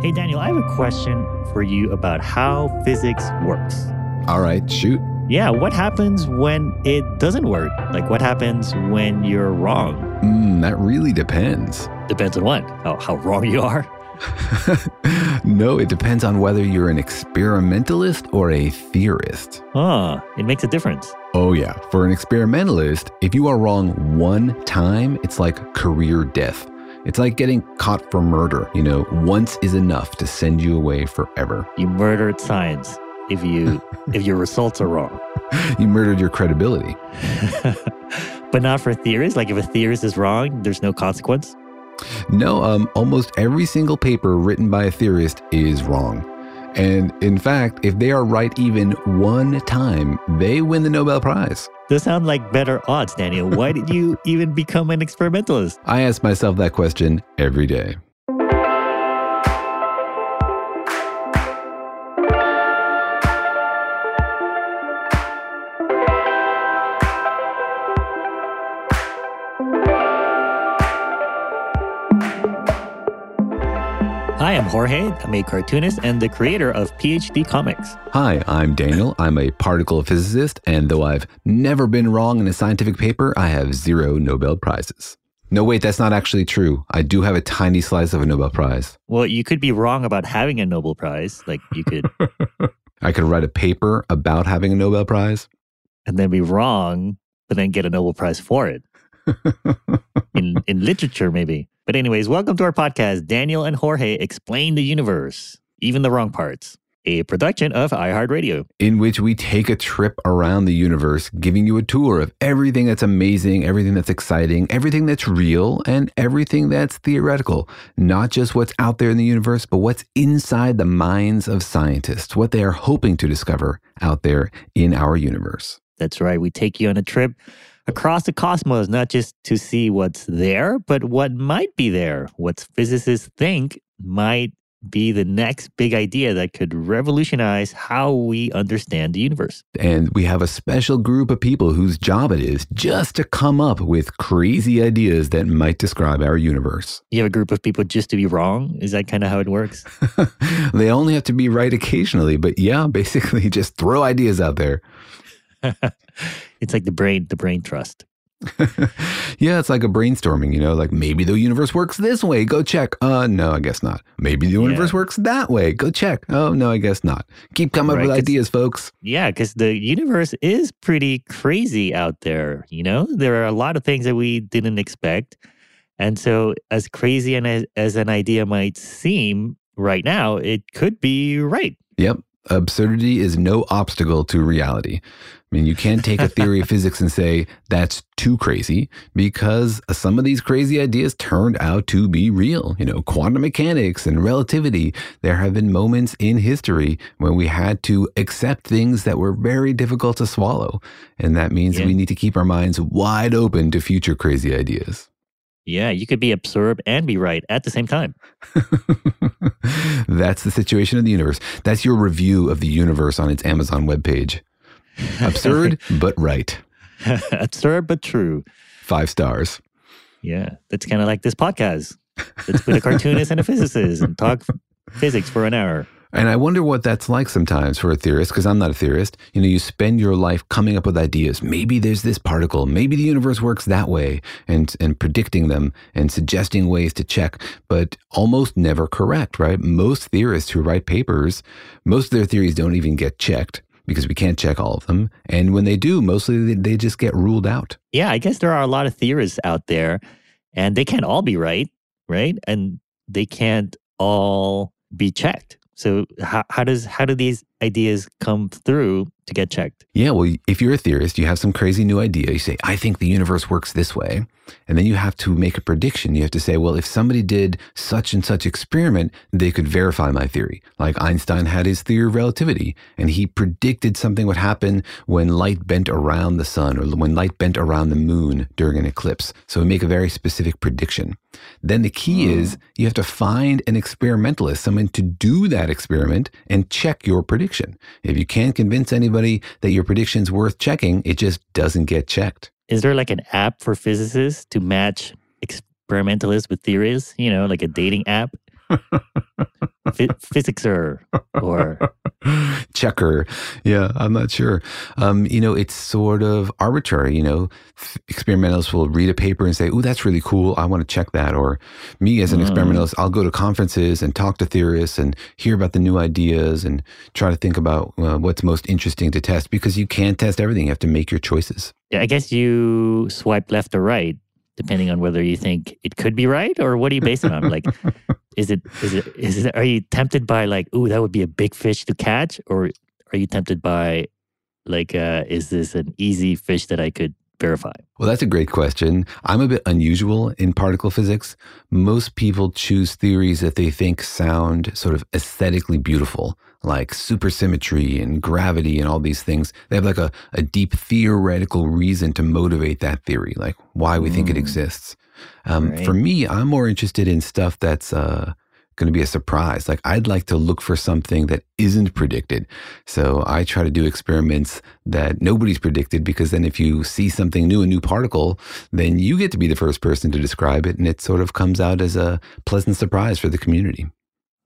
Hey, Daniel, I have a question for you about how physics works. All right, shoot. Yeah, what happens when it doesn't work? Like, what happens when you're wrong? That really depends. Depends on what? How wrong you are? No, it depends on whether you're an experimentalist or a theorist. It makes a difference. Oh, yeah. For an experimentalist, if you are wrong one time, it's like career death. It's like getting caught for murder. You know, once is enough to send you away forever. You murdered science if your results are wrong. You murdered your credibility. But not for theories? Like if a theorist is wrong, there's no consequence? No, almost every single paper written by a theorist is wrong. And in fact, if they are right even one time, they win the Nobel Prize. Those sound like better odds, Daniel. Why did you even become an experimentalist? I ask myself that question every day. Hi, I'm Jorge. I'm a cartoonist and the creator of PhD Comics. Hi, I'm Daniel. I'm a particle physicist, and though I've never been wrong in a scientific paper, I have 0 Nobel Prizes. No, wait, that's not actually true. I do have a tiny slice of a Nobel Prize. Well, you could be wrong about having a Nobel Prize. Like, you could... I could write a paper about having a Nobel Prize. And then be wrong, but then get a Nobel Prize for it. In literature, maybe. But anyways, welcome to our podcast, Daniel and Jorge Explain the Universe, Even the Wrong Parts, a production of iHeartRadio. In which we take a trip around the universe, giving you a tour of everything that's amazing, everything that's exciting, everything that's real, and everything that's theoretical. Not just what's out there in the universe, but what's inside the minds of scientists, what they are hoping to discover out there in our universe. That's right. We take you on a trip across the cosmos, not just to see what's there, but what might be there, what physicists think might be the next big idea that could revolutionize how we understand the universe. And we have a special group of people whose job it is just to come up with crazy ideas that might describe our universe. You have a group of people just to be wrong? Is that kind of how it works? They only have to be right occasionally, but yeah, basically just throw ideas out there. It's like the brain trust. Yeah, it's like a brainstorming, you know, like maybe the universe works this way. Go check. No, I guess not. Maybe the universe works that way. Go check. Oh, no, I guess not. Keep coming up with ideas, folks. Yeah, because the universe is pretty crazy out there. You know, there are a lot of things that we didn't expect. And so as crazy and as an idea might seem right now, it could be right. Yep. Absurdity is no obstacle to reality. I mean, you can't take a theory of physics and say that's too crazy, because some of these crazy ideas turned out to be real. You know, quantum mechanics and relativity. There have been moments in history when we had to accept things that were very difficult to swallow. And that means we need to keep our minds wide open to future crazy ideas. Yeah, you could be absurd and be right at the same time. That's the situation of the universe. That's your review of the universe on its Amazon webpage. Absurd, but right. Absurd, but true. 5 stars. Yeah, that's kind of like this podcast. Let's put a cartoonist and a physicist and talk physics for an hour. And I wonder what that's like sometimes for a theorist, because I'm not a theorist. You know, you spend your life coming up with ideas. Maybe there's this particle. Maybe the universe works that way, and predicting them and suggesting ways to check, but almost never correct, right? Most theorists who write papers, most of their theories don't even get checked, because we can't check all of them. And when they do, mostly they just get ruled out. Yeah, I guess there are a lot of theorists out there, and they can't all be right, right? And they can't all be checked. So how do these ideas come through to get checked? Yeah, well, if you're a theorist, you have some crazy new idea. You say, I think the universe works this way. And then you have to make a prediction. You have to say, well, if somebody did such and such experiment, they could verify my theory. Like Einstein had his theory of relativity, and he predicted something would happen when light bent around the sun or when light bent around the moon during an eclipse. So we make a very specific prediction. Then the key is you have to find an experimentalist, someone to do that experiment and check your prediction. If you can't convince anybody that your prediction's worth checking, it just doesn't get checked. Is there like an app for physicists to match experimentalists with theorists? You know, like a dating app? Physicser or... Checker. Yeah, I'm not sure. You know, it's sort of arbitrary. You know, experimentalists will read a paper and say, oh, that's really cool. I want to check that. Or me as an experimentalist, I'll go to conferences and talk to theorists and hear about the new ideas and try to think about what's most interesting to test, because you can't test everything. You have to make your choices. Yeah, I guess you swipe left or right, depending on whether you think it could be right or what do you base it on? Like, Is it? Are you tempted by like, ooh, that would be a big fish to catch? Or are you tempted by like, is this an easy fish that I could verify? Well, that's a great question. I'm a bit unusual in particle physics. Most people choose theories that they think sound sort of aesthetically beautiful, like supersymmetry and gravity and all these things. They have like a deep theoretical reason to motivate that theory, like why we think it exists. Right. For me, I'm more interested in stuff that's going to be a surprise. Like I'd like to look for something that isn't predicted. So I try to do experiments that nobody's predicted, because then if you see something new, a new particle, then you get to be the first person to describe it. And it sort of comes out as a pleasant surprise for the community.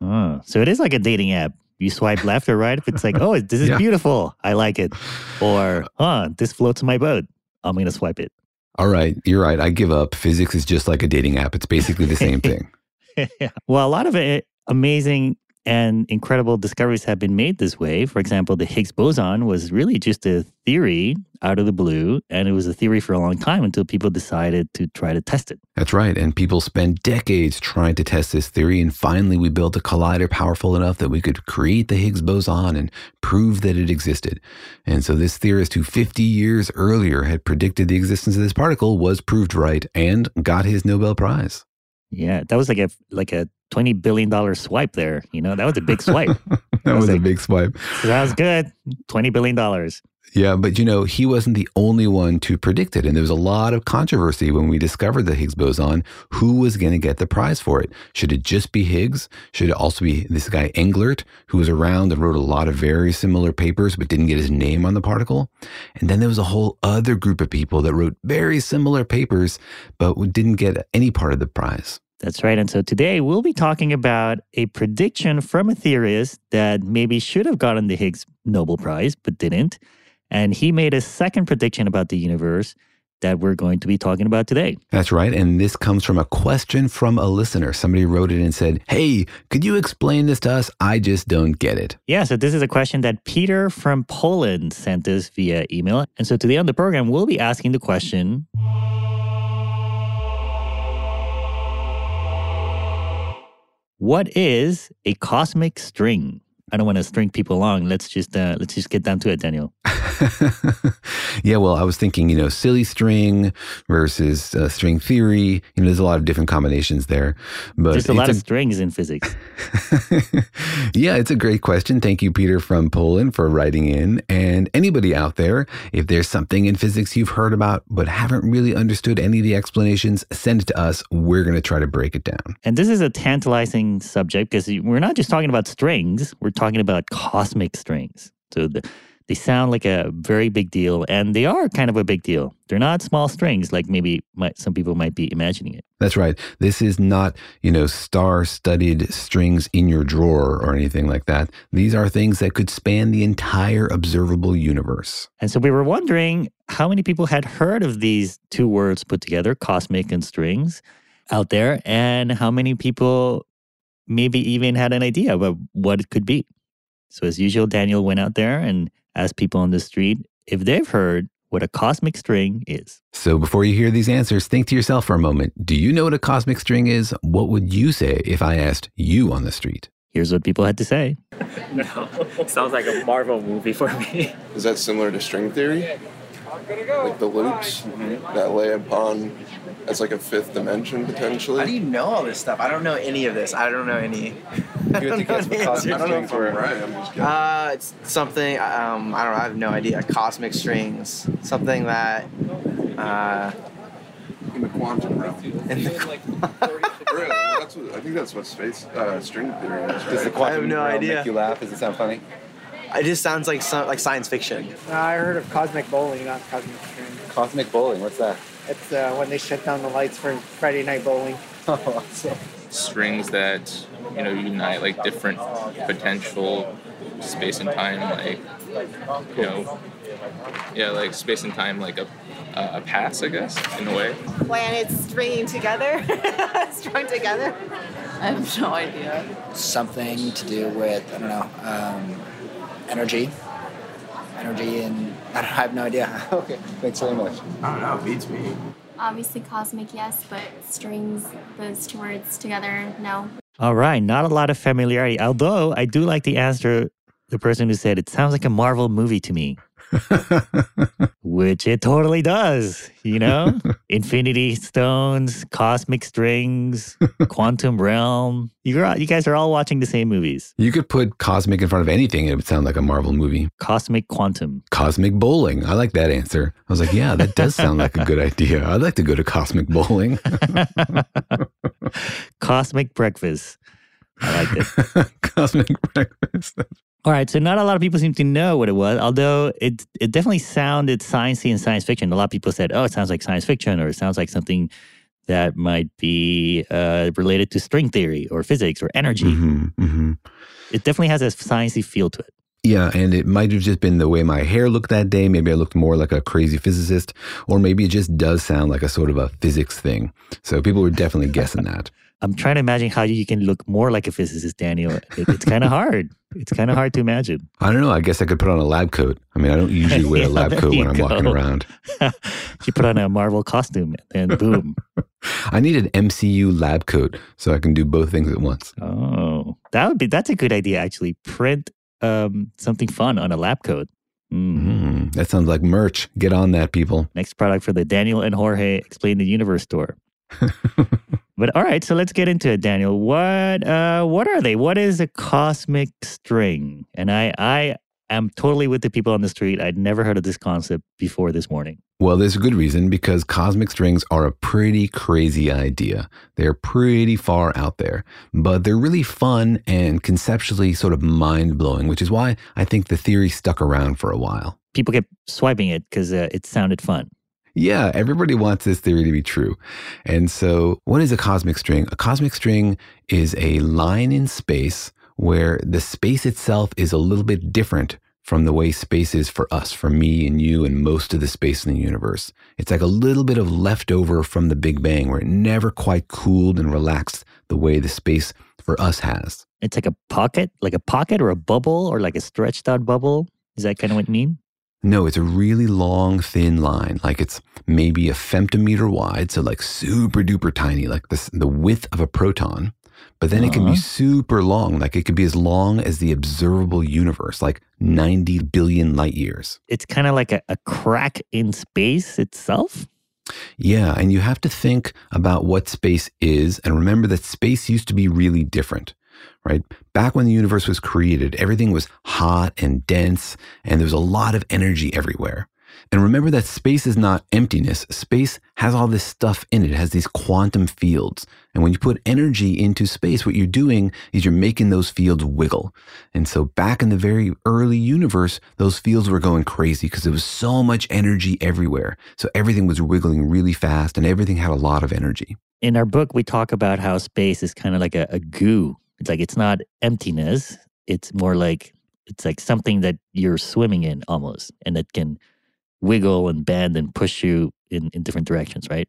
Oh, so it is like a dating app. You swipe left or right if it's like, oh, this is beautiful. I like it. Or, oh, this floats my boat. I'm going to swipe it. All right, you're right. I give up. Physics is just like a dating app. It's basically the same thing. Yeah. Well, a lot of amazing and incredible discoveries have been made this way. For example, the Higgs boson was really just a theory out of the blue, and it was a theory for a long time until people decided to try to test it. That's right, and people spent decades trying to test this theory, and finally we built a collider powerful enough that we could create the Higgs boson and prove that it existed. And so this theorist who 50 years earlier had predicted the existence of this particle was proved right and got his Nobel Prize. Yeah, that was like a $20 billion swipe there. You know, that was a big swipe. that was a big swipe. So that was good. $20 billion. Yeah, but you know, he wasn't the only one to predict it. And there was a lot of controversy when we discovered the Higgs boson. Who was going to get the prize for it? Should it just be Higgs? Should it also be this guy Englert, who was around and wrote a lot of very similar papers but didn't get his name on the particle? And then there was a whole other group of people that wrote very similar papers but didn't get any part of the prize. That's right. And so today we'll be talking about a prediction from a theorist that maybe should have gotten the Higgs Nobel Prize but didn't. And he made a second prediction about the universe that we're going to be talking about today. That's right. And this comes from a question from a listener. Somebody wrote it and said, hey, could you explain this to us? I just don't get it. Yeah, so this is a question that Peter from Poland sent us via email. And so today on the program, we'll be asking the question, what is a cosmic string? I don't want to string people along. Let's just get down to it, Daniel. Yeah, well, I was thinking, silly string versus string theory. There's a lot of different combinations there. But there's a lot of strings in physics. Yeah, it's a great question. Thank you, Peter from Poland, for writing in. And anybody out there, if there's something in physics you've heard about but haven't really understood any of the explanations, send it to us. We're going to try to break it down. And this is a tantalizing subject because we're not just talking about strings. We're talking about cosmic strings. So they sound like a very big deal, and they are kind of a big deal. They're not small strings like some people might be imagining it. That's right. This is not, star-studded strings in your drawer or anything like that. These are things that could span the entire observable universe. And so we were wondering how many people had heard of these two words put together, cosmic and strings, out there, and how many people maybe even had an idea about what it could be. So as usual, Daniel went out there and asked people on the street if they've heard what a cosmic string is. So before you hear these answers, think to yourself for a moment. Do you know what a cosmic string is? What would you say if I asked you on the street? Here's what people had to say. No, sounds like a Marvel movie for me. Is that similar to string theory? Like the loops that lay upon, that's like a fifth dimension potentially. How do you know all this stuff? I don't know any of this. I don't know any. It's something, I don't know, I have no idea. Cosmic strings, something that... in the quantum realm. I think that's what space string theory is, right? Does the quantum realm make you laugh? Does it sound funny? It just sounds like science fiction. I heard of cosmic bowling, not cosmic string. Cosmic bowling, what's that? It's when they shut down the lights for Friday night bowling. Oh, awesome. Strings that, unite like different potential space and time, space and time, like a pass, I guess, in a way. Planets stringing together, strung together. I have no idea. Something to do with, I don't know, energy, and I have no idea. Okay, thanks very much. I don't know, it beats me. Obviously cosmic, yes, but strings, those two words together, no. All right, not a lot of familiarity, although I do like the answer, the person who said, it sounds like a Marvel movie to me. Which it totally does, Infinity Stones, cosmic strings, quantum realm. You guys are all watching the same movies. You could put cosmic in front of anything, it would sound like a Marvel movie. Cosmic quantum. Cosmic bowling. I like that answer. I was like, yeah, that does sound like a good idea. I'd like to go to cosmic bowling. Cosmic breakfast. I like it. Cosmic breakfast. All right, so not a lot of people seem to know what it was, although it definitely sounded science-y and science fiction. A lot of people said, oh, it sounds like science fiction, or it sounds like something that might be related to string theory or physics or energy. Mm-hmm, mm-hmm. It definitely has a science-y feel to it. Yeah, and it might have just been the way my hair looked that day. Maybe I looked more like a crazy physicist, or maybe it just does sound like a sort of a physics thing. So people were definitely guessing that. I'm trying to imagine how you can look more like a physicist, Daniel. It's kind of hard. It's kind of hard to imagine. I don't know. I guess I could put on a lab coat. I don't usually wear a lab coat when I'm walking around. You put on a Marvel costume and boom. I need an MCU lab coat so I can do both things at once. Oh, that's a good idea, actually. Print something fun on a lab coat. Mm. That sounds like merch. Get on that, people. Next product for the Daniel and Jorge Explain the Universe store. But all right, so let's get into it, Daniel. What are they? What is a cosmic string? And I am totally with the people on the street. I'd never heard of this concept before this morning. Well, there's a good reason, because cosmic strings are a pretty crazy idea. They're pretty far out there, but they're really fun and conceptually sort of mind-blowing, which is why I think the theory stuck around for a while. People kept swiping it because it sounded fun. Yeah, everybody wants this theory to be true. And so what is a cosmic string? A cosmic string is a line in space where the space itself is a little bit different from the way space is for us, for me and you and most of the space in the universe. It's like a little bit of leftover from the Big Bang where it never quite cooled and relaxed the way the space for us has. It's like a pocket or a bubble or like a stretched out bubble. Is that kind of what you mean? No, it's a really long, thin line. Like it's maybe a femtometer wide, so like super duper tiny, like the width of a proton. But then it can be super long. Like it could be as long as the observable universe, like 90 billion light years. It's kind of like a crack in space itself. Yeah. And you have to think about what space is. And remember that space used to be really different, right? Back when the universe was created, everything was hot and dense, and there was a lot of energy everywhere. And remember that space is not emptiness. Space has all this stuff in it. It has these quantum fields. And when you put energy into space, what you're doing is you're making those fields wiggle. And so back in the very early universe, those fields were going crazy because there was so much energy everywhere. So everything was wiggling really fast and everything had a lot of energy. In our book, we talk about how space is kind of like a goo. It's like it's not emptiness. It's more like it's like something that you're swimming in almost, and it can wiggle and bend and push you in different directions, right?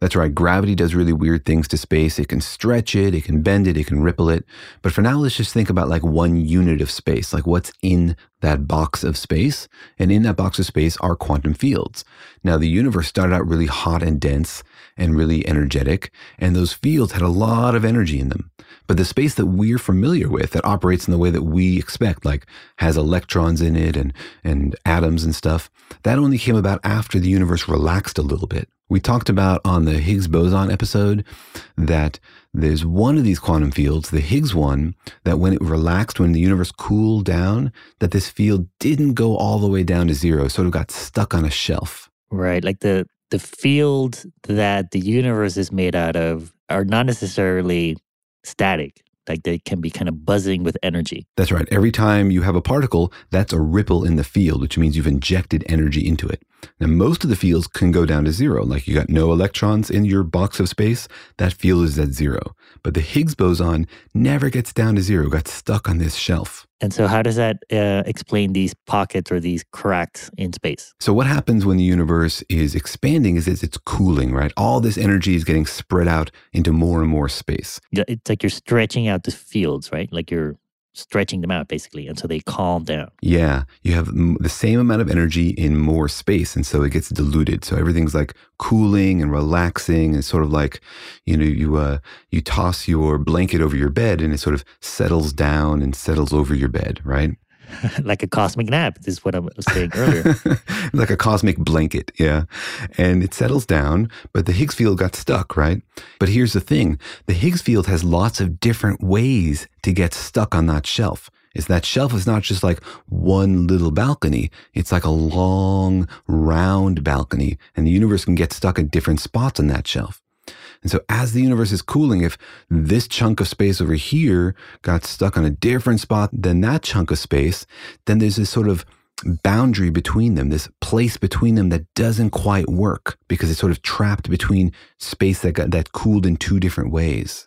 That's right. Gravity does really weird things to space. It can stretch it can bend it can ripple it. But for now, let's just think about like one unit of space, like what's in that box of space. And in that box of space are quantum fields. Now, the universe started out really hot and dense and really energetic, and those fields had a lot of energy in them. But the space that we're familiar with, that operates in the way that we expect, like has electrons in it and atoms and stuff, that only came about after the universe relaxed a little bit. We talked about on the Higgs boson episode that there's one of these quantum fields, the Higgs one, that when it relaxed, when the universe cooled down, that this field didn't go all the way down to zero, sort of got stuck on a shelf. Right, like the field that the universe is made out of are not necessarily static. Like they can be kind of buzzing with energy. That's right. Every time you have a particle, that's a ripple in the field, which means you've injected energy into it. Now, most of the fields can go down to zero. Like you got no electrons in your box of space, that field is at zero. But the Higgs boson never gets down to zero, got stuck on this shelf. And so how does that explain these pockets or these cracks in space? So what happens when the universe is expanding is it's cooling, right? All this energy is getting spread out into more and more space. Yeah, it's like you're stretching out the fields, right? Like you're stretching them out, basically, and so they calm down. Yeah, you have the same amount of energy in more space, and so it gets diluted. So everything's like cooling and relaxing, and sort of like, you know, you toss your blanket over your bed, and it sort of settles down and settles over your bed, right? Like a cosmic nap, is what I was saying earlier. Like a cosmic blanket, yeah. And it settles down, but the Higgs field got stuck, right? But here's the thing. The Higgs field has lots of different ways to get stuck on that shelf. It's that shelf is not just like one little balcony. It's like a long, round balcony, and the universe can get stuck at different spots on that shelf. And so as the universe is cooling, if this chunk of space over here got stuck on a different spot than that chunk of space, then there's this sort of boundary between them, this place between them that doesn't quite work because it's sort of trapped between space that cooled in two different ways.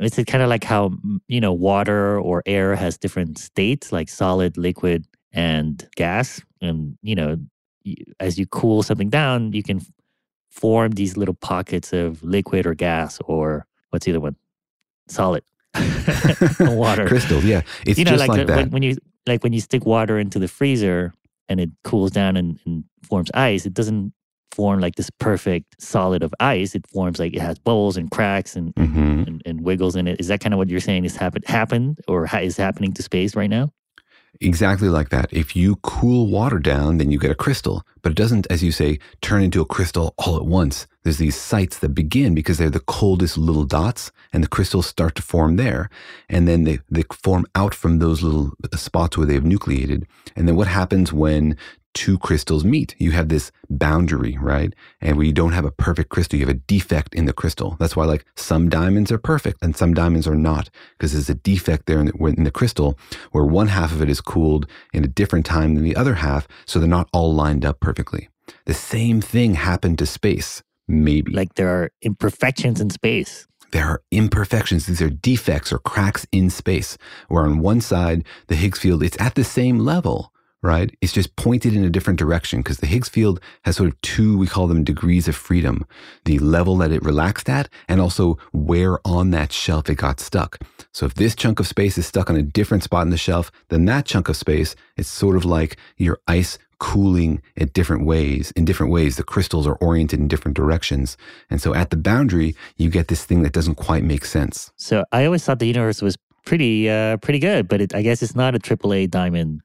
It's kind of like how, you know, water or air has different states, like solid, liquid, and gas. And, you know, as you cool something down, you can form these little pockets of liquid or gas or what's the other one? Solid. Water. Crystal, yeah. It's, you know, just like that. When you stick water into the freezer and it cools down and forms ice, it doesn't form like this perfect solid of ice. It forms like it has bubbles and cracks and wiggles in it. Is that kind of what you're saying is happened or is happening to space right now? Exactly like that. If you cool water down, then you get a crystal. But it doesn't, as you say, turn into a crystal all at once. There's these sites that begin because they're the coldest little dots, and the crystals start to form there. And then they form out from those little spots where they've nucleated. And then what happens when two crystals meet? You have this boundary, right? And where you don't have a perfect crystal, you have a defect in the crystal. That's why like some diamonds are perfect and some diamonds are not, because there's a defect there in the crystal where one half of it is cooled in a different time than the other half. So they're not all lined up perfectly. The same thing happened to space, maybe. Like there are imperfections in space. There are imperfections. These are defects or cracks in space, where on one side, the Higgs field, it's at the same level, right? It's just pointed in a different direction because the Higgs field has sort of two, we call them degrees of freedom, the level that it relaxed at and also where on that shelf it got stuck. So if this chunk of space is stuck on a different spot in the shelf than that chunk of space, it's sort of like your ice cooling in different ways. The crystals are oriented in different directions. And so at the boundary, you get this thing that doesn't quite make sense. So I always thought the universe was pretty good, but I guess it's not a AAA diamond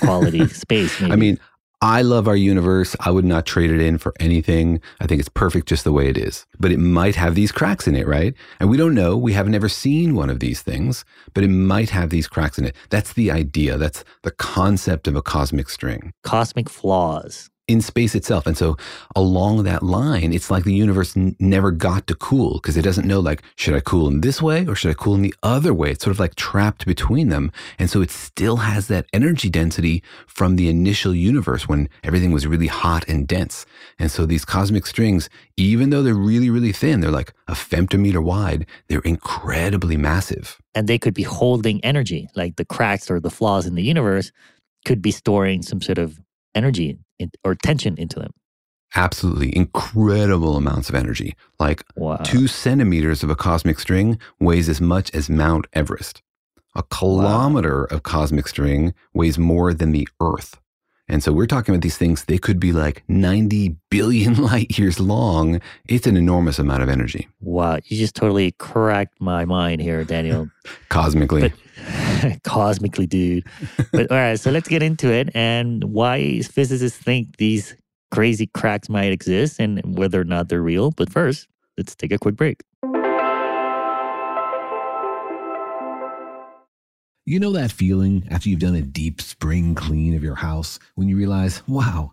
quality space. Maybe. I mean, I love our universe. I would not trade it in for anything. I think it's perfect just the way it is. But it might have these cracks in it, right? And we don't know. We have never seen one of these things, but it might have these cracks in it. That's the idea. That's the concept of a cosmic string. Cosmic flaws. In space itself. And so along that line, it's like the universe never got to cool because it doesn't know, like, should I cool in this way or should I cool in the other way? It's sort of like trapped between them. And so it still has that energy density from the initial universe when everything was really hot and dense. And so these cosmic strings, even though they're really, really thin, they're like a femtometer wide, they're incredibly massive. And they could be holding energy, like the cracks or the flaws in the universe could be storing some sort of energy or tension into them. Absolutely. Incredible amounts of energy. Like, wow. 2 centimeters of a cosmic string weighs as much as Mount Everest. A kilometer of cosmic string weighs more than the Earth. And so we're talking about these things, they could be like 90 billion light years long. It's an enormous amount of energy. Wow. You just totally cracked my mind here, Daniel. Cosmically. But, cosmically, dude. But all right, so let's get into it and why physicists think these crazy cracks might exist and whether or not they're real. But first, let's take a quick break. You know that feeling after you've done a deep spring clean of your house when you realize, wow,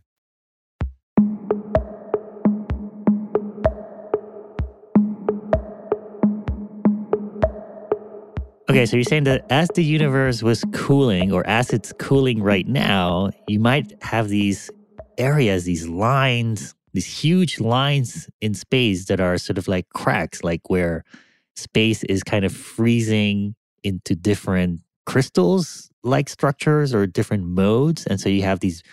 Okay, so you're saying that as the universe was cooling, or as it's cooling right now, you might have these areas, these lines, these huge lines in space that are sort of like cracks, like where space is kind of freezing into different crystals-like structures or different modes. And so you have these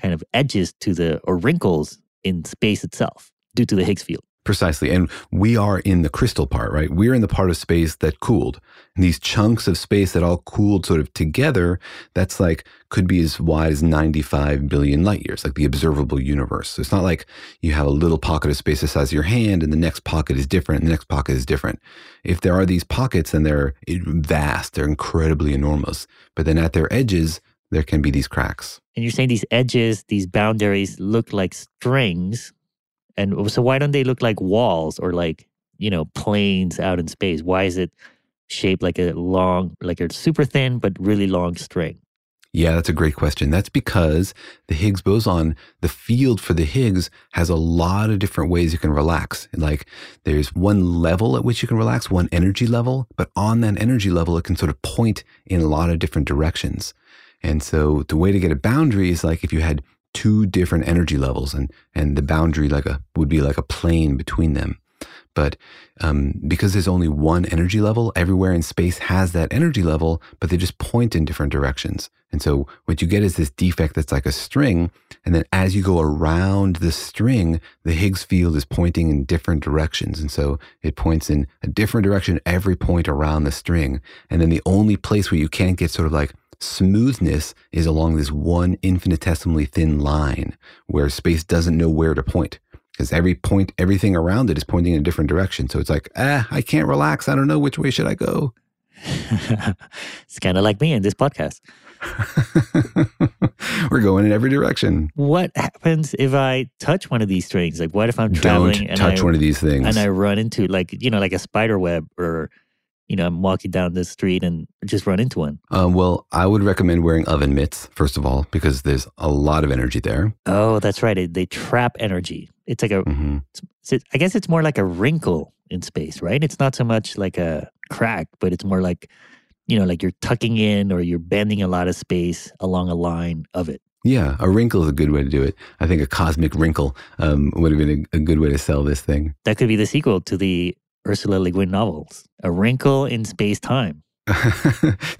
kind of edges to the, or wrinkles in space itself due to the Higgs field. Precisely. And we are in the crystal part, right? We're in the part of space that cooled. And these chunks of space that all cooled sort of together, that's like, could be as wide as 95 billion light years, like the observable universe. So it's not like you have a little pocket of space the size of your hand and the next pocket is different and the next pocket is different. If there are these pockets, then they're vast, they're incredibly enormous. But then at their edges, there can be these cracks. And you're saying these edges, these boundaries look like strings. And so why don't they look like walls or like, you know, planes out in space? Why is it shaped like a long, like a super thin, but really long string? Yeah, that's a great question. That's because the Higgs boson, the field for the Higgs has a lot of different ways you can relax. Like there's one level at which you can relax, one energy level, but on that energy level, it can sort of point in a lot of different directions. And so the way to get a boundary is like if you had two different energy levels and the boundary would be like a plane between them. But because there's only one energy level, everywhere in space has that energy level, but they just point in different directions. And so what you get is this defect that's like a string. And then as you go around the string, the Higgs field is pointing in different directions. And so it points in a different direction every point around the string. And then the only place where you can't get sort of like smoothness is along this one infinitesimally thin line where space doesn't know where to point because every point, everything around it is pointing in a different direction. So it's like, I can't relax. I don't know which way should I go. It's kind of like me in this podcast. We're going in every direction. What happens if I touch one of these strings? Like what if I'm traveling and touch one of these things and I run into like a spider web or I'm walking down the street and just run into one? Well, I would recommend wearing oven mitts, first of all, because there's a lot of energy there. Oh, that's right. They trap energy. It's like a, I guess it's more like a wrinkle in space, right? It's not so much like a crack, but it's more like, like you're tucking in or you're bending a lot of space along a line of it. Yeah, a wrinkle is a good way to do it. I think a cosmic wrinkle would have been a good way to sell this thing. That could be the sequel to the Ursula Le Guin novels, A Wrinkle in Space-Time.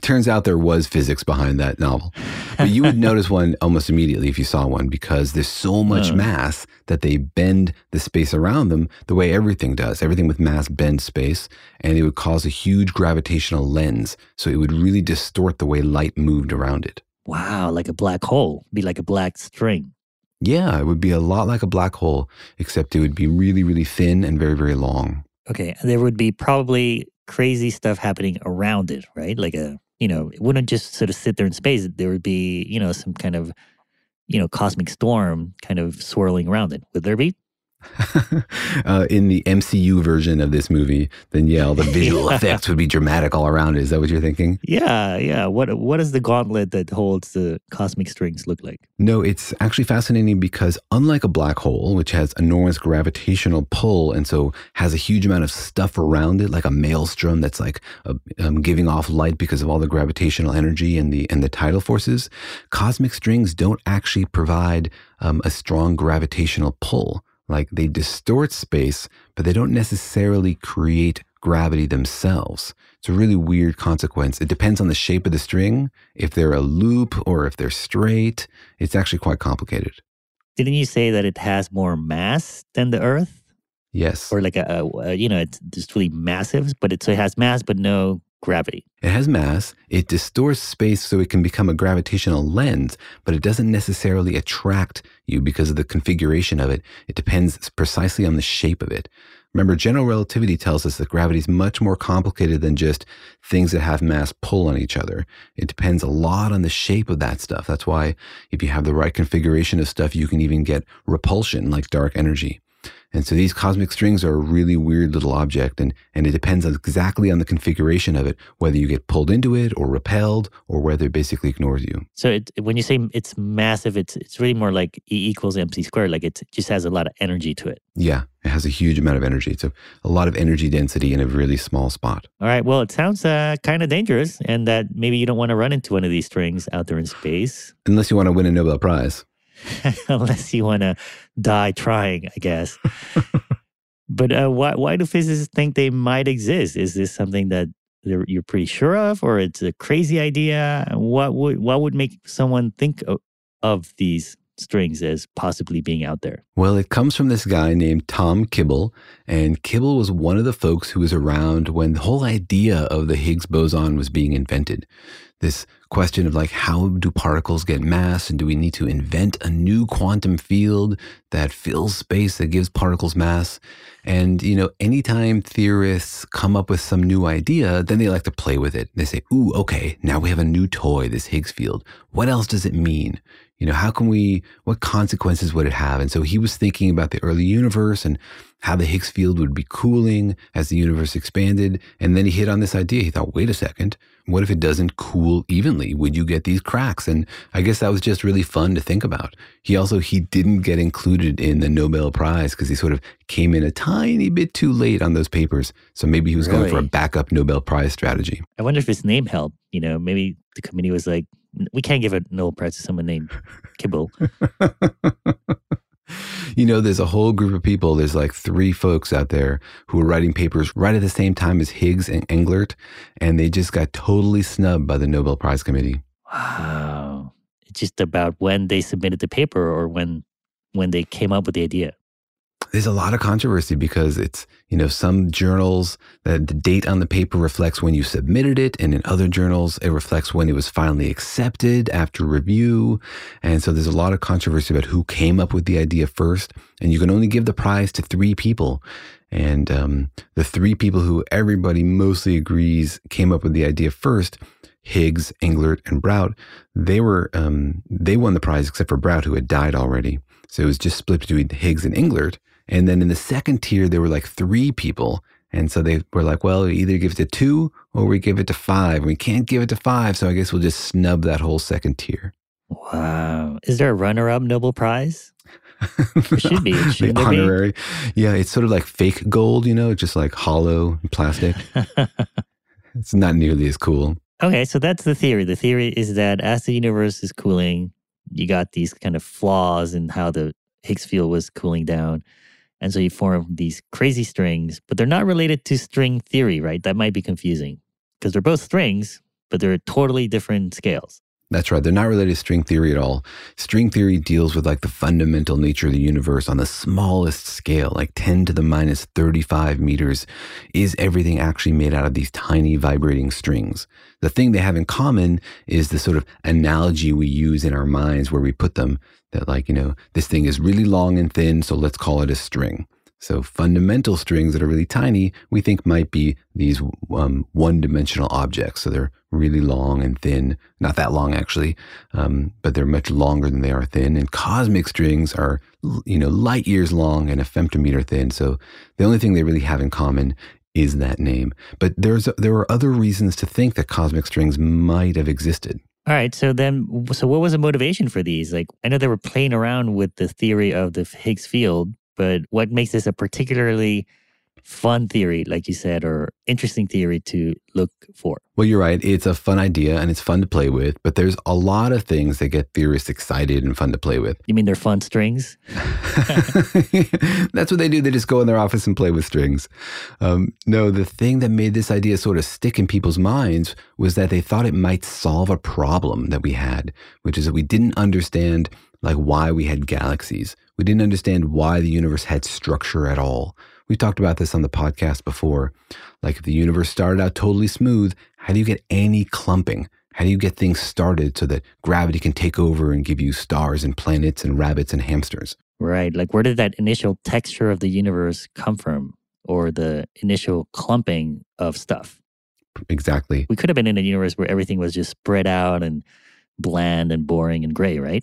Turns out there was physics behind that novel. But you would notice one almost immediately if you saw one because there's so much mass that they bend the space around them the way everything does. Everything with mass bends space, and it would cause a huge gravitational lens. So it would really distort the way light moved around it. Wow, like a black hole. Be like a black string. Yeah, it would be a lot like a black hole, except it would be really, really thin and very, very long. Okay, there would be probably crazy stuff happening around it, right? Like it wouldn't just sort of sit there in space. There would be, some kind of, cosmic storm kind of swirling around it. Would there be? In the MCU version of this movie, then yeah, all the visual effects would be dramatic all around it. Is that what you're thinking? Yeah. What does the gauntlet that holds the cosmic strings look like? No, it's actually fascinating because unlike a black hole, which has enormous gravitational pull and so has a huge amount of stuff around it, like a maelstrom that's like giving off light because of all the gravitational energy and the tidal forces, cosmic strings don't actually provide a strong gravitational pull. Like they distort space, but they don't necessarily create gravity themselves. It's a really weird consequence. It depends on the shape of the string, if they're a loop or if they're straight. It's actually quite complicated. Didn't you say that it has more mass than the Earth? Yes. Or like it's just really massive, but it has mass but no gravity. It has mass. It distorts space so it can become a gravitational lens, but it doesn't necessarily attract you because of the configuration of it. It depends precisely on the shape of it. Remember, general relativity tells us that gravity is much more complicated than just things that have mass pull on each other. It depends a lot on the shape of that stuff. That's why if you have the right configuration of stuff, you can even get repulsion like dark energy. And so these cosmic strings are a really weird little object, and it depends exactly on the configuration of it, whether you get pulled into it or repelled or whether it basically ignores you. So when you say it's massive, it's really more like E=mc², like it just has a lot of energy to it. Yeah, it has a huge amount of energy. It's a lot of energy density in a really small spot. All right, well, it sounds kind of dangerous and that maybe you don't want to run into one of these strings out there in space. Unless you want to win a Nobel Prize. Unless you want to die trying, I guess. But why do physicists think they might exist? Is this something that you're pretty sure of, or it's a crazy idea? What would make someone think of these strings as possibly being out there? Well, it comes from this guy named Tom Kibble, and Kibble was one of the folks who was around when the whole idea of the Higgs boson was being invented. This question of like, how do particles get mass, and do we need to invent a new quantum field that fills space, that gives particles mass? And, you know, anytime theorists come up with some new idea, then they like to play with it. They say, ooh, okay, now we have a new toy, this Higgs field. What else does it mean? You know, how can we, what consequences would it have? And so he was thinking about the early universe and how the Higgs field would be cooling as the universe expanded. And then he hit on this idea. He thought, wait a second, what if it doesn't cool evenly? Would you get these cracks? And I guess that was just really fun to think about. He didn't get included in the Nobel Prize because he sort of came in a tiny bit too late on those papers. So maybe he was going for a backup Nobel Prize strategy. I wonder if his name helped. You know, maybe the committee was like, we can't give a Nobel Prize to someone named Kibble. You know, there's a whole group of people, there's like three folks out there who are writing papers right at the same time as Higgs and Englert, and they just got totally snubbed by the Nobel Prize Committee. Wow. It's just about when they submitted the paper or when they came up with the idea. There's a lot of controversy because it's, you know, some journals that the date on the paper reflects when you submitted it, and in other journals it reflects when it was finally accepted after review. And so there's a lot of controversy about who came up with the idea first, and you can only give the prize to three people. And the three people who everybody mostly agrees came up with the idea first, Higgs, Englert, and Brout, they won the prize except for Brout, who had died already. So it was just split between Higgs and Englert. And then in the second tier, there were like three people. And so they were like, well, we either give it to two or we give it to five. We can't give it to five, so I guess we'll just snub that whole second tier. Wow. Is there a runner-up Nobel Prize? There should be. The honorary. Yeah, it's sort of like fake gold, you know, just like hollow and plastic. It's not nearly as cool. Okay, so that's the theory. The theory is that as the universe is cooling, you got these kind of flaws in how the Higgs field was cooling down. And so you form these crazy strings, but they're not related to string theory, right? That might be confusing because they're both strings, but they're totally different scales. That's right. They're not related to string theory at all. String theory deals with like the fundamental nature of the universe on the smallest scale, like 10 to the minus 35 meters. Is everything actually made out of these tiny vibrating strings? The thing they have in common is the sort of analogy we use in our minds where we put them that like, you know, this thing is really long and thin, so let's call it a string. So fundamental strings that are really tiny, we think might be these one-dimensional objects. So they're really long and thin, not that long actually, but they're much longer than they are thin. And cosmic strings are, you know, light years long and a femtometer thin. So the only thing they really have in common is that name. But there are other reasons to think that cosmic strings might have existed. All right. So what was the motivation for these? Like, I know they were playing around with the theory of the Higgs field, but what makes this a particularly fun theory, like you said, or interesting theory to look for? Well, you're right. It's a fun idea and it's fun to play with, but there's a lot of things that get theorists excited and fun to play with. You mean they're fun strings? That's what they do. They just go in their office and play with strings. No, the thing that made this idea sort of stick in people's minds was that they thought it might solve a problem that we had, which is that we didn't understand like why we had galaxies. We didn't understand why the universe had structure at all. We talked about this on the podcast before. Like if the universe started out totally smooth, how do you get any clumping? How do you get things started so that gravity can take over and give you stars and planets and rabbits and hamsters? Right. Like where did that initial texture of the universe come from, or the initial clumping of stuff? Exactly. We could have been in a universe where everything was just spread out and bland and boring and gray, right?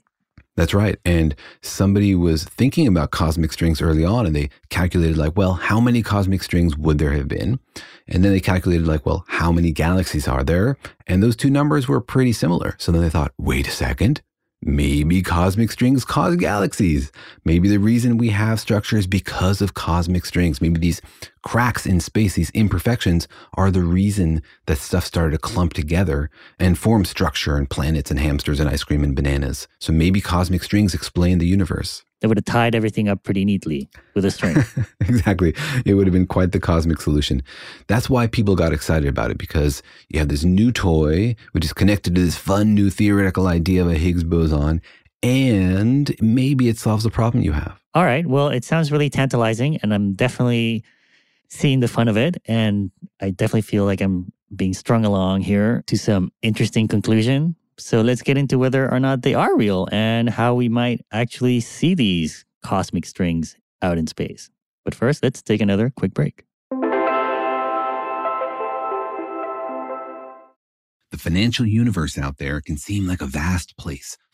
That's right. And somebody was thinking about cosmic strings early on, and they calculated like, well, how many cosmic strings would there have been? And then they calculated like, well, how many galaxies are there? And those two numbers were pretty similar. So then they thought, wait a second, maybe cosmic strings cause galaxies. Maybe the reason we have structure is because of cosmic strings. Maybe these cracks in space, these imperfections, are the reason that stuff started to clump together and form structure and planets and hamsters and ice cream and bananas. So maybe cosmic strings explain the universe. That would have tied everything up pretty neatly with a string. Exactly. It would have been quite the cosmic solution. That's why people got excited about it, because you have this new toy, which is connected to this fun new theoretical idea of a Higgs boson, and maybe it solves the problem you have. All right. Well, it sounds really tantalizing, and I'm definitely seeing the fun of it. And I definitely feel like I'm being strung along here to some interesting conclusion. So let's get into whether or not they are real and how we might actually see these cosmic strings out in space. But first, let's take another quick break. The financial universe out there can seem like a vast place,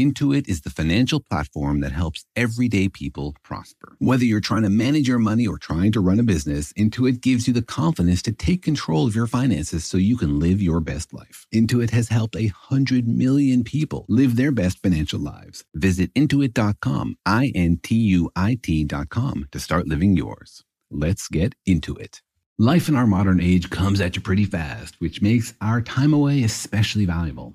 Intuit is the financial platform that helps everyday people prosper. Whether you're trying to manage your money or trying to run a business, Intuit gives you the confidence to take control of your finances so you can live your best life. Intuit has helped 100 million people live their best financial lives. Visit Intuit.com, Intuit.com, to start living yours. Let's get into it. Life in our modern age comes at you pretty fast, which makes our time away especially valuable.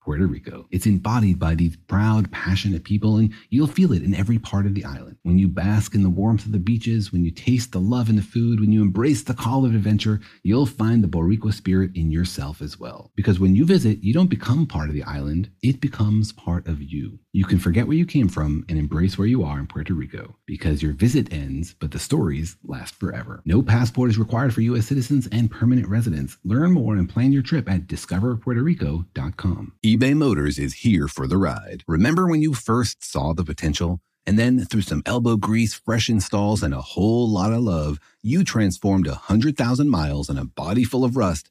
Puerto Rico. It's embodied by these proud, passionate people, and you'll feel it in every part of the island. When you bask in the warmth of the beaches, when you taste the love in the food, when you embrace the call of adventure, you'll find the Boricua spirit in yourself as well. Because when you visit, you don't become part of the island, it becomes part of you. You can forget where you came from and embrace where you are in Puerto Rico, because your visit ends, but the stories last forever. No passport is required for U.S. citizens and permanent residents. Learn more and plan your trip at discoverpuertorico.com. eBay Motors is here for the ride. Remember when you first saw the potential? And then through some elbow grease, fresh installs, and a whole lot of love, you transformed 100,000 miles and a body full of rust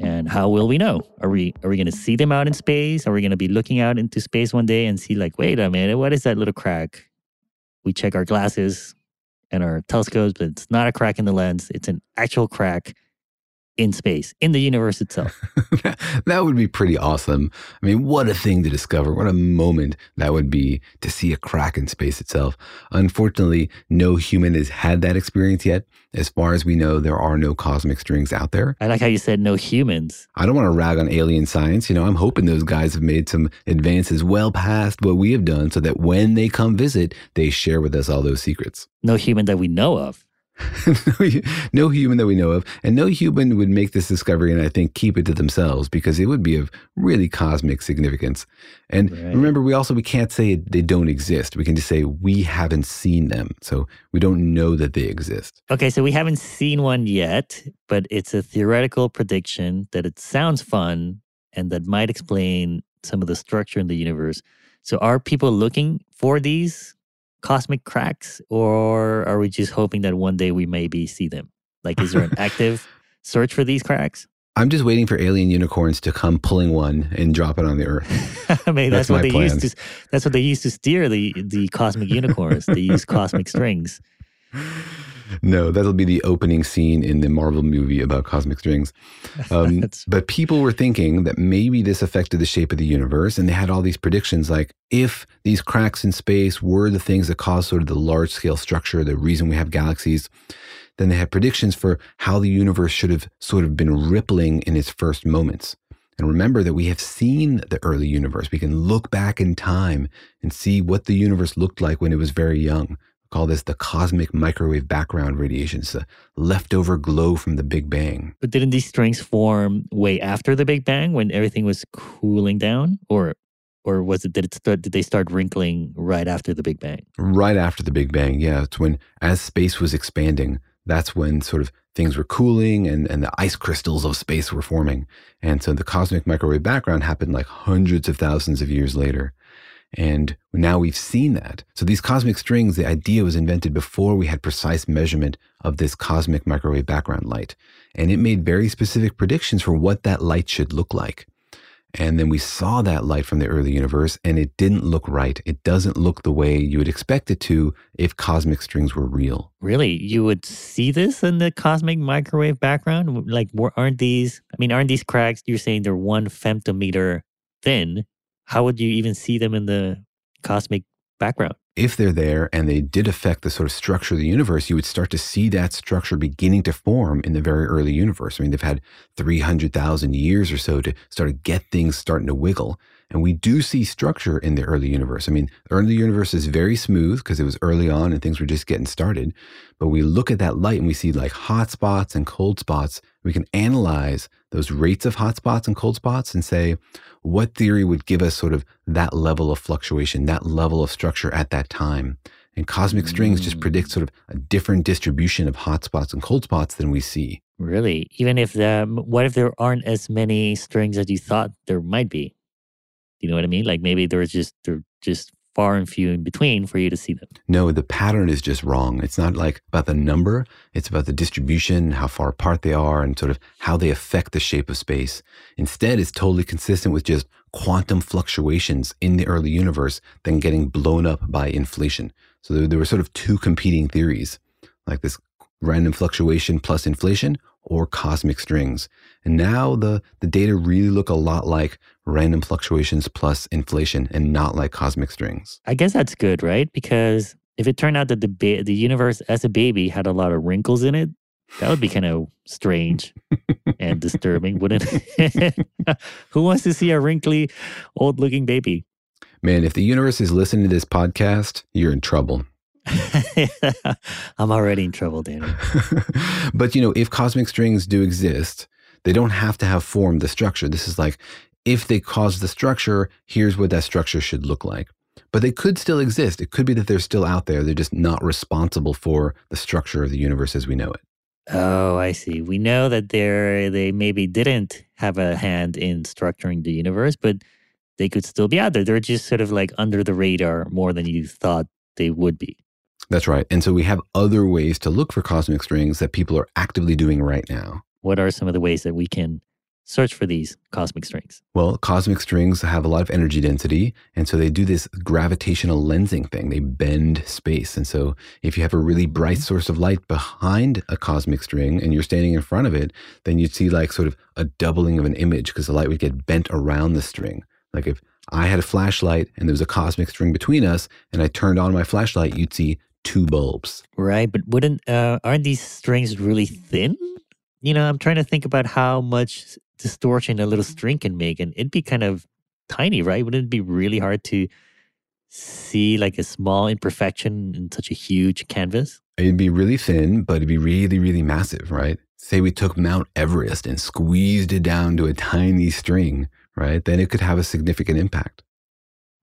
And how will we know? Are we going to see them out in space? Are we going to be looking out into space one day and see like, wait a minute, what is that little crack? We check our glasses and our telescopes, but it's not a crack in the lens. It's an actual crack in space, in the universe itself. That would be pretty awesome. I mean, what a thing to discover. What a moment that would be to see a crack in space itself. Unfortunately, no human has had that experience yet. As far as we know, there are no cosmic strings out there. I like how you said no humans. I don't want to rag on alien science. You know, I'm hoping those guys have made some advances well past what we have done so that when they come visit, they share with us all those secrets. No human that we know of. No human that we know of, and no human would make this discovery and I think keep it to themselves because it would be of really cosmic significance. And right. Remember, we can't say they don't exist. We can just say we haven't seen them. So we don't know that they exist. Okay, so we haven't seen one yet, but it's a theoretical prediction that it sounds fun and that might explain some of the structure in the universe. So are people looking for these cosmic cracks, or are we just hoping that one day we maybe see them? Like, is there an active search for these cracks? I'm just waiting for alien unicorns to come pulling one and drop it on the Earth. I mean, that's what they used to steer the cosmic unicorns. They use cosmic strings No, that'll be the opening scene in the Marvel movie about cosmic strings. But people were thinking that maybe this affected the shape of the universe, and they had all these predictions like, if these cracks in space were the things that caused sort of the large-scale structure, the reason we have galaxies, then they had predictions for how the universe should have sort of been rippling in its first moments. And remember that we have seen the early universe. We can look back in time and see what the universe looked like when it was very young. Call this the cosmic microwave background radiation. It's the leftover glow from the Big Bang. But didn't these strings form way after the Big Bang when everything was cooling down? Or was it did they start wrinkling right after the Big Bang? Right after the Big Bang, yeah. It's when, as space was expanding, that's when sort of things were cooling and the ice crystals of space were forming. And so the cosmic microwave background happened like hundreds of thousands of years later. And now we've seen that. So these cosmic strings, the idea was invented before we had precise measurement of this cosmic microwave background light. And it made very specific predictions for what that light should look like. And then we saw that light from the early universe, and it didn't look right. It doesn't look the way you would expect it to if cosmic strings were real. Really? You would see this in the cosmic microwave background? Like, aren't these cracks, you're saying they're 1 femtometer thin? How would you even see them in the cosmic background? If they're there and they did affect the sort of structure of the universe, you would start to see that structure beginning to form in the very early universe. I mean, they've had 300,000 years or so to sort of get things starting to wiggle. And we do see structure in the early universe. I mean, the early universe is very smooth because it was early on and things were just getting started. But we look at that light and we see like hot spots and cold spots. We can analyze those rates of hot spots and cold spots and say, what theory would give us sort of that level of fluctuation, that level of structure at that time? And cosmic strings just predict sort of a different distribution of hot spots and cold spots than we see. Really? Even if what if there aren't as many strings as you thought there might be? You know what I mean? Like maybe they're just far and few in between for you to see them. No, the pattern is just wrong. It's not like about the number. It's about the distribution, how far apart they are, and sort of how they affect the shape of space. Instead, it's totally consistent with just quantum fluctuations in the early universe than getting blown up by inflation. So there were sort of two competing theories, like this random fluctuation plus inflation or cosmic strings. And now the data really look a lot like random fluctuations plus inflation and not like cosmic strings. I guess that's good, right? Because if it turned out that the universe as a baby had a lot of wrinkles in it, that would be kind of strange and disturbing, wouldn't it? Who wants to see a wrinkly, old-looking baby? Man, if the universe is listening to this podcast, you're in trouble. I'm already in trouble, Daniel. But, you know, if cosmic strings do exist, they don't have to have formed the structure. This is like, if they cause the structure, here's what that structure should look like. But they could still exist. It could be that they're still out there. They're just not responsible for the structure of the universe as we know it. Oh, I see. We know that they maybe didn't have a hand in structuring the universe, but they could still be out there. They're just sort of like under the radar more than you thought they would be. That's right. And so we have other ways to look for cosmic strings that people are actively doing right now. What are some of the ways that we can search for these cosmic strings? Well, cosmic strings have a lot of energy density, and so they do this gravitational lensing thing. They bend space. And so if you have a really bright source of light behind a cosmic string and you're standing in front of it, then you'd see like sort of a doubling of an image because the light would get bent around the string. Like if I had a flashlight and there was a cosmic string between us and I turned on my flashlight, you'd see 2 bulbs. Right, but aren't these strings really thin? You know, I'm trying to think about how much distortion a little string can make, and it'd be kind of tiny, right? Wouldn't it be really hard to see like a small imperfection in such a huge canvas? It'd be really thin, but it'd be really, really massive, right? Say we took Mount Everest and squeezed it down to a tiny string, right? Then it could have a significant impact.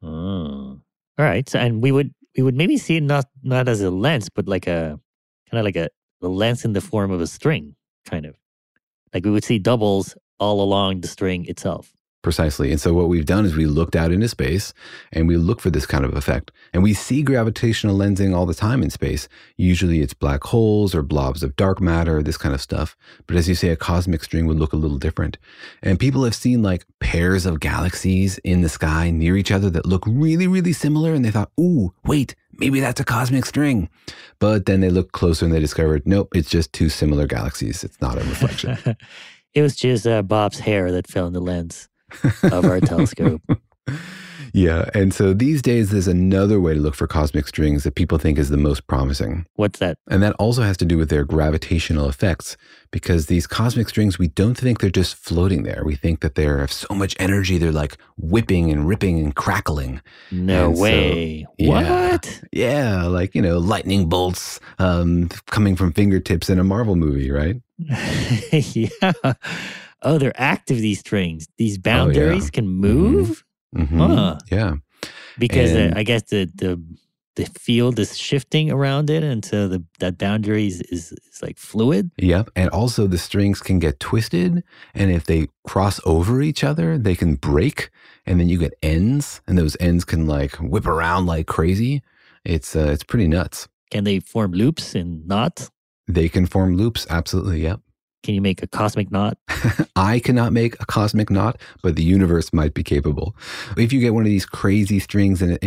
Oh. All right. So, and we would maybe see it not as a lens, but like a kind of like a lens in the form of a string, kind of. Like we would see doubles all along the string itself. Precisely. And so what we've done is we looked out into space and we look for this kind of effect. And we see gravitational lensing all the time in space. Usually it's black holes or blobs of dark matter, this kind of stuff. But as you say, a cosmic string would look a little different. And people have seen like pairs of galaxies in the sky near each other that look really, really similar. And they thought, ooh, wait, maybe that's a cosmic string. But then they looked closer and they discovered, nope, it's just two similar galaxies. It's not a reflection. It was just Bob's hair that fell in the lens of our telescope. Yeah. And so these days, there's another way to look for cosmic strings that people think is the most promising. What's that? And that also has to do with their gravitational effects, because these cosmic strings, we don't think they're just floating there. We think that they have so much energy, they're like whipping and ripping and crackling. No and way. So, yeah, what? Yeah. Like, you know, lightning bolts coming from fingertips in a Marvel movie, right? Yeah. Oh, they're active, these strings. These boundaries can move? Mm-hmm. Mm-hmm. Huh. Yeah. Because I guess the field is shifting around it, and so that boundary is like fluid. Yep. And also the strings can get twisted, and if they cross over each other, they can break, and then you get ends, and those ends can like whip around like crazy. It's pretty nuts. Can they form loops and knots? They can form loops, absolutely, yep. Can you make a cosmic knot? I cannot make a cosmic knot, but the universe might be capable. If you get one of these crazy strings in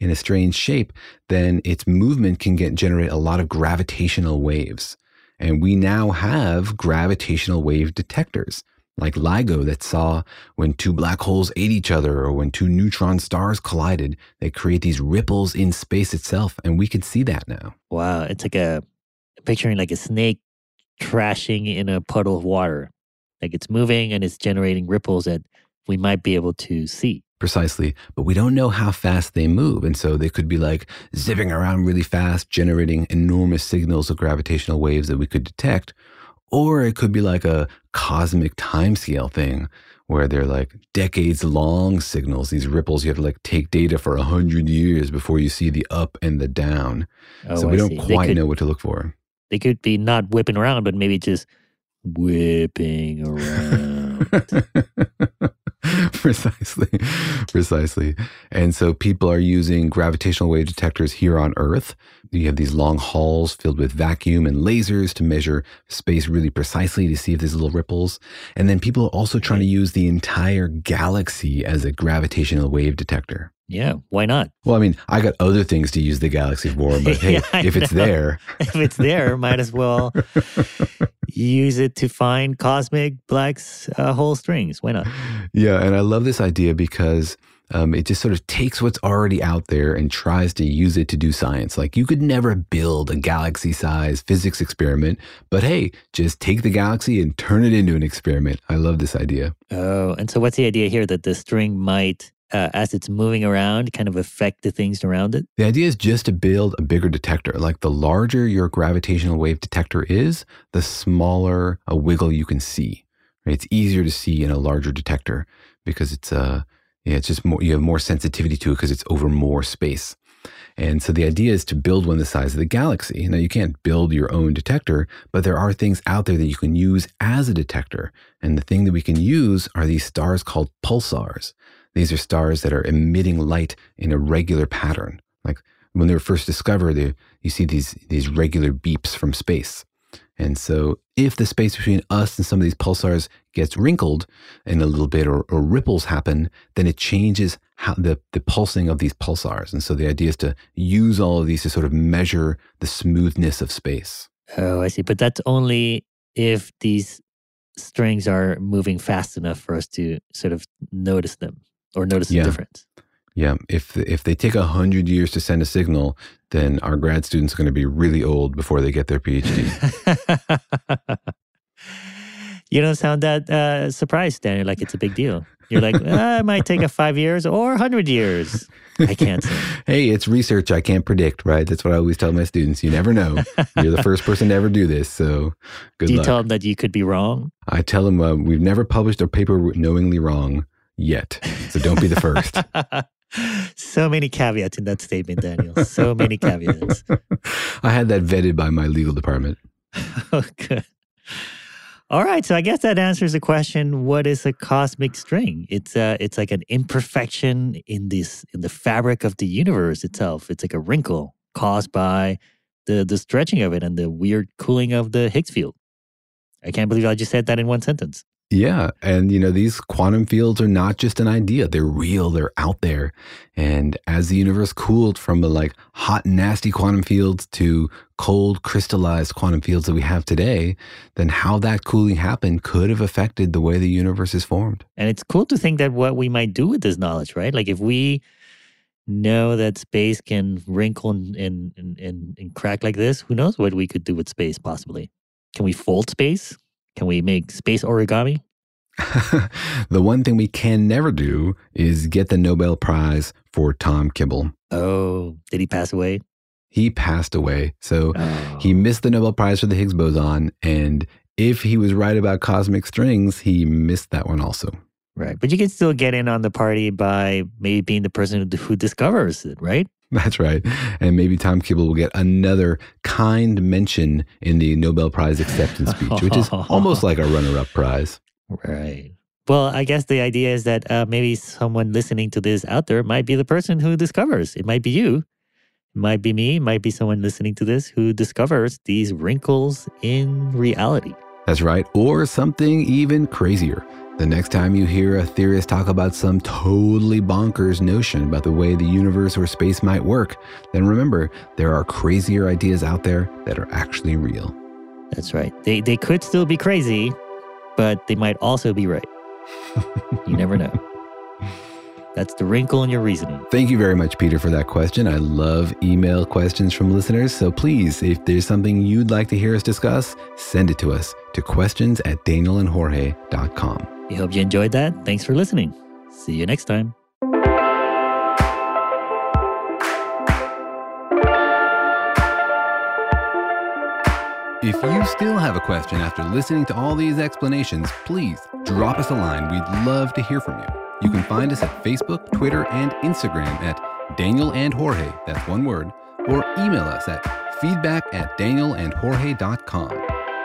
a strange shape, then its movement can generate a lot of gravitational waves. And we now have gravitational wave detectors, like LIGO, that saw when two black holes ate each other or when two neutron stars collided, they create these ripples in space itself. And we can see that now. Wow. It's like picturing like a snake crashing in a puddle of water. Like, it's moving and it's generating ripples that we might be able to see. Precisely. But we don't know how fast they move. And so they could be like zipping around really fast, generating enormous signals of gravitational waves that we could detect. Or it could be like a cosmic timescale thing where they're like decades long signals, these ripples. You have to like take data for 100 years before you see the up and the down. Oh, so we don't quite know what to look for. They could be not whipping around, but maybe just whipping around. Precisely. Precisely. And so people are using gravitational wave detectors here on Earth. You have these long halls filled with vacuum and lasers to measure space really precisely to see if there's little ripples. And then people are also trying to use the entire galaxy as a gravitational wave detector. Yeah, why not? Well, I mean, I got other things to use the galaxy for, but hey, yeah, if it's there, might as well use it to find cosmic black hole strings. Why not? Yeah, and I love this idea because it just sort of takes what's already out there and tries to use it to do science. Like, you could never build a galaxy-sized physics experiment, but hey, just take the galaxy and turn it into an experiment. I love this idea. Oh, and so what's the idea here, that the string might, as it's moving around, kind of affect the things around it? The idea is just to build a bigger detector. Like, the larger your gravitational wave detector is, the smaller a wiggle you can see. Right? It's easier to see in a larger detector because it's just more, you have more sensitivity to it because it's over more space. And so the idea is to build one the size of the galaxy. Now, you can't build your own detector, but there are things out there that you can use as a detector. And the thing that we can use are these stars called pulsars. These are stars that are emitting light in a regular pattern. Like, when they were first discovered, you see these regular beeps from space. And so if the space between us and some of these pulsars gets wrinkled in a little bit or ripples happen, then it changes how the pulsing of these pulsars. And so the idea is to use all of these to sort of measure the smoothness of space. Oh, I see. But that's only if these strings are moving fast enough for us to sort of notice them or notice the difference. Yeah. If they take 100 years to send a signal, then our grad students are going to be really old before they get their PhD. You don't sound that surprised, Daniel, like it's a big deal. You're like, it might take 5 years or 100 years. I can't say. Hey, it's research I can't predict, right? That's what I always tell my students. You never know. You're the first person to ever do this, so good luck. Do you tell them that you could be wrong? I tell them we've never published a paper knowingly wrong yet, so don't be the first. So many caveats in that statement, Daniel. So many caveats. I had that vetted by my legal department. Oh, good. All right. So I guess that answers the question, what is a cosmic string? It's like an imperfection in the fabric of the universe itself. It's like a wrinkle caused by the stretching of it and the weird cooling of the Higgs field. I can't believe I just said that in one sentence. Yeah. And, you know, these quantum fields are not just an idea. They're real. They're out there. And as the universe cooled from the like hot, nasty quantum fields to cold, crystallized quantum fields that we have today, then how that cooling happened could have affected the way the universe is formed. And it's cool to think that what we might do with this knowledge, right? Like if we know that space can wrinkle and crack like this, who knows what we could do with space possibly? Can we fold space? Can we make space origami? The one thing we can never do is get the Nobel Prize for Tom Kibble. Oh, did he pass away? He passed away. He missed the Nobel Prize for the Higgs boson. And if he was right about cosmic strings, he missed that one also. Right. But you can still get in on the party by maybe being the person who discovers it, right? That's right. And maybe Tom Kibble will get another kind mention in the Nobel Prize acceptance speech, which is almost like a runner-up prize. Right. Well, I guess the idea is that maybe someone listening to this out there might be the person who discovers. It might be you. It might be me. It might be someone listening to this who discovers these wrinkles in reality. That's right. Or something even crazier. The next time you hear a theorist talk about some totally bonkers notion about the way the universe or space might work, then remember, there are crazier ideas out there that are actually real. That's right. They could still be crazy, but they might also be right. You never know. That's the wrinkle in your reasoning. Thank you very much, Peter, for that question. I love email questions from listeners. So please, if there's something you'd like to hear us discuss, send it to us to questions@danielandjorge.com. We hope you enjoyed that. Thanks for listening. See you next time. If you still have a question after listening to all these explanations, please drop us a line. We'd love to hear from you. You can find us at Facebook, Twitter, and Instagram at Daniel and Jorge, that's one word, or email us at feedback@danielandjorge.com.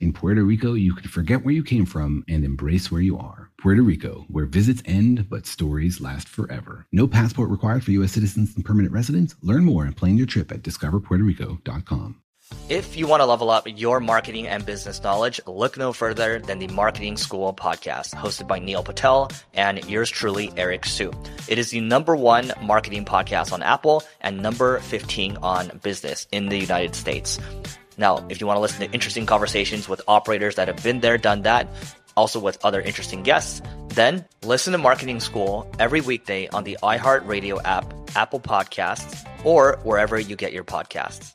In Puerto Rico, you can forget where you came from and embrace where you are. Puerto Rico, where visits end but stories last forever. No passport required for U.S. citizens and permanent residents. Learn more and plan your trip at discoverpuertorico.com. If you want to level up your marketing and business knowledge, look no further than the Marketing School podcast, hosted by Neil Patel and yours truly, Eric Sue. It is the #1 marketing podcast on Apple and number 15 on business in the United States. Now, if you want to listen to interesting conversations with operators that have been there, done that, also with other interesting guests, then listen to Marketing School every weekday on the iHeartRadio app, Apple Podcasts, or wherever you get your podcasts.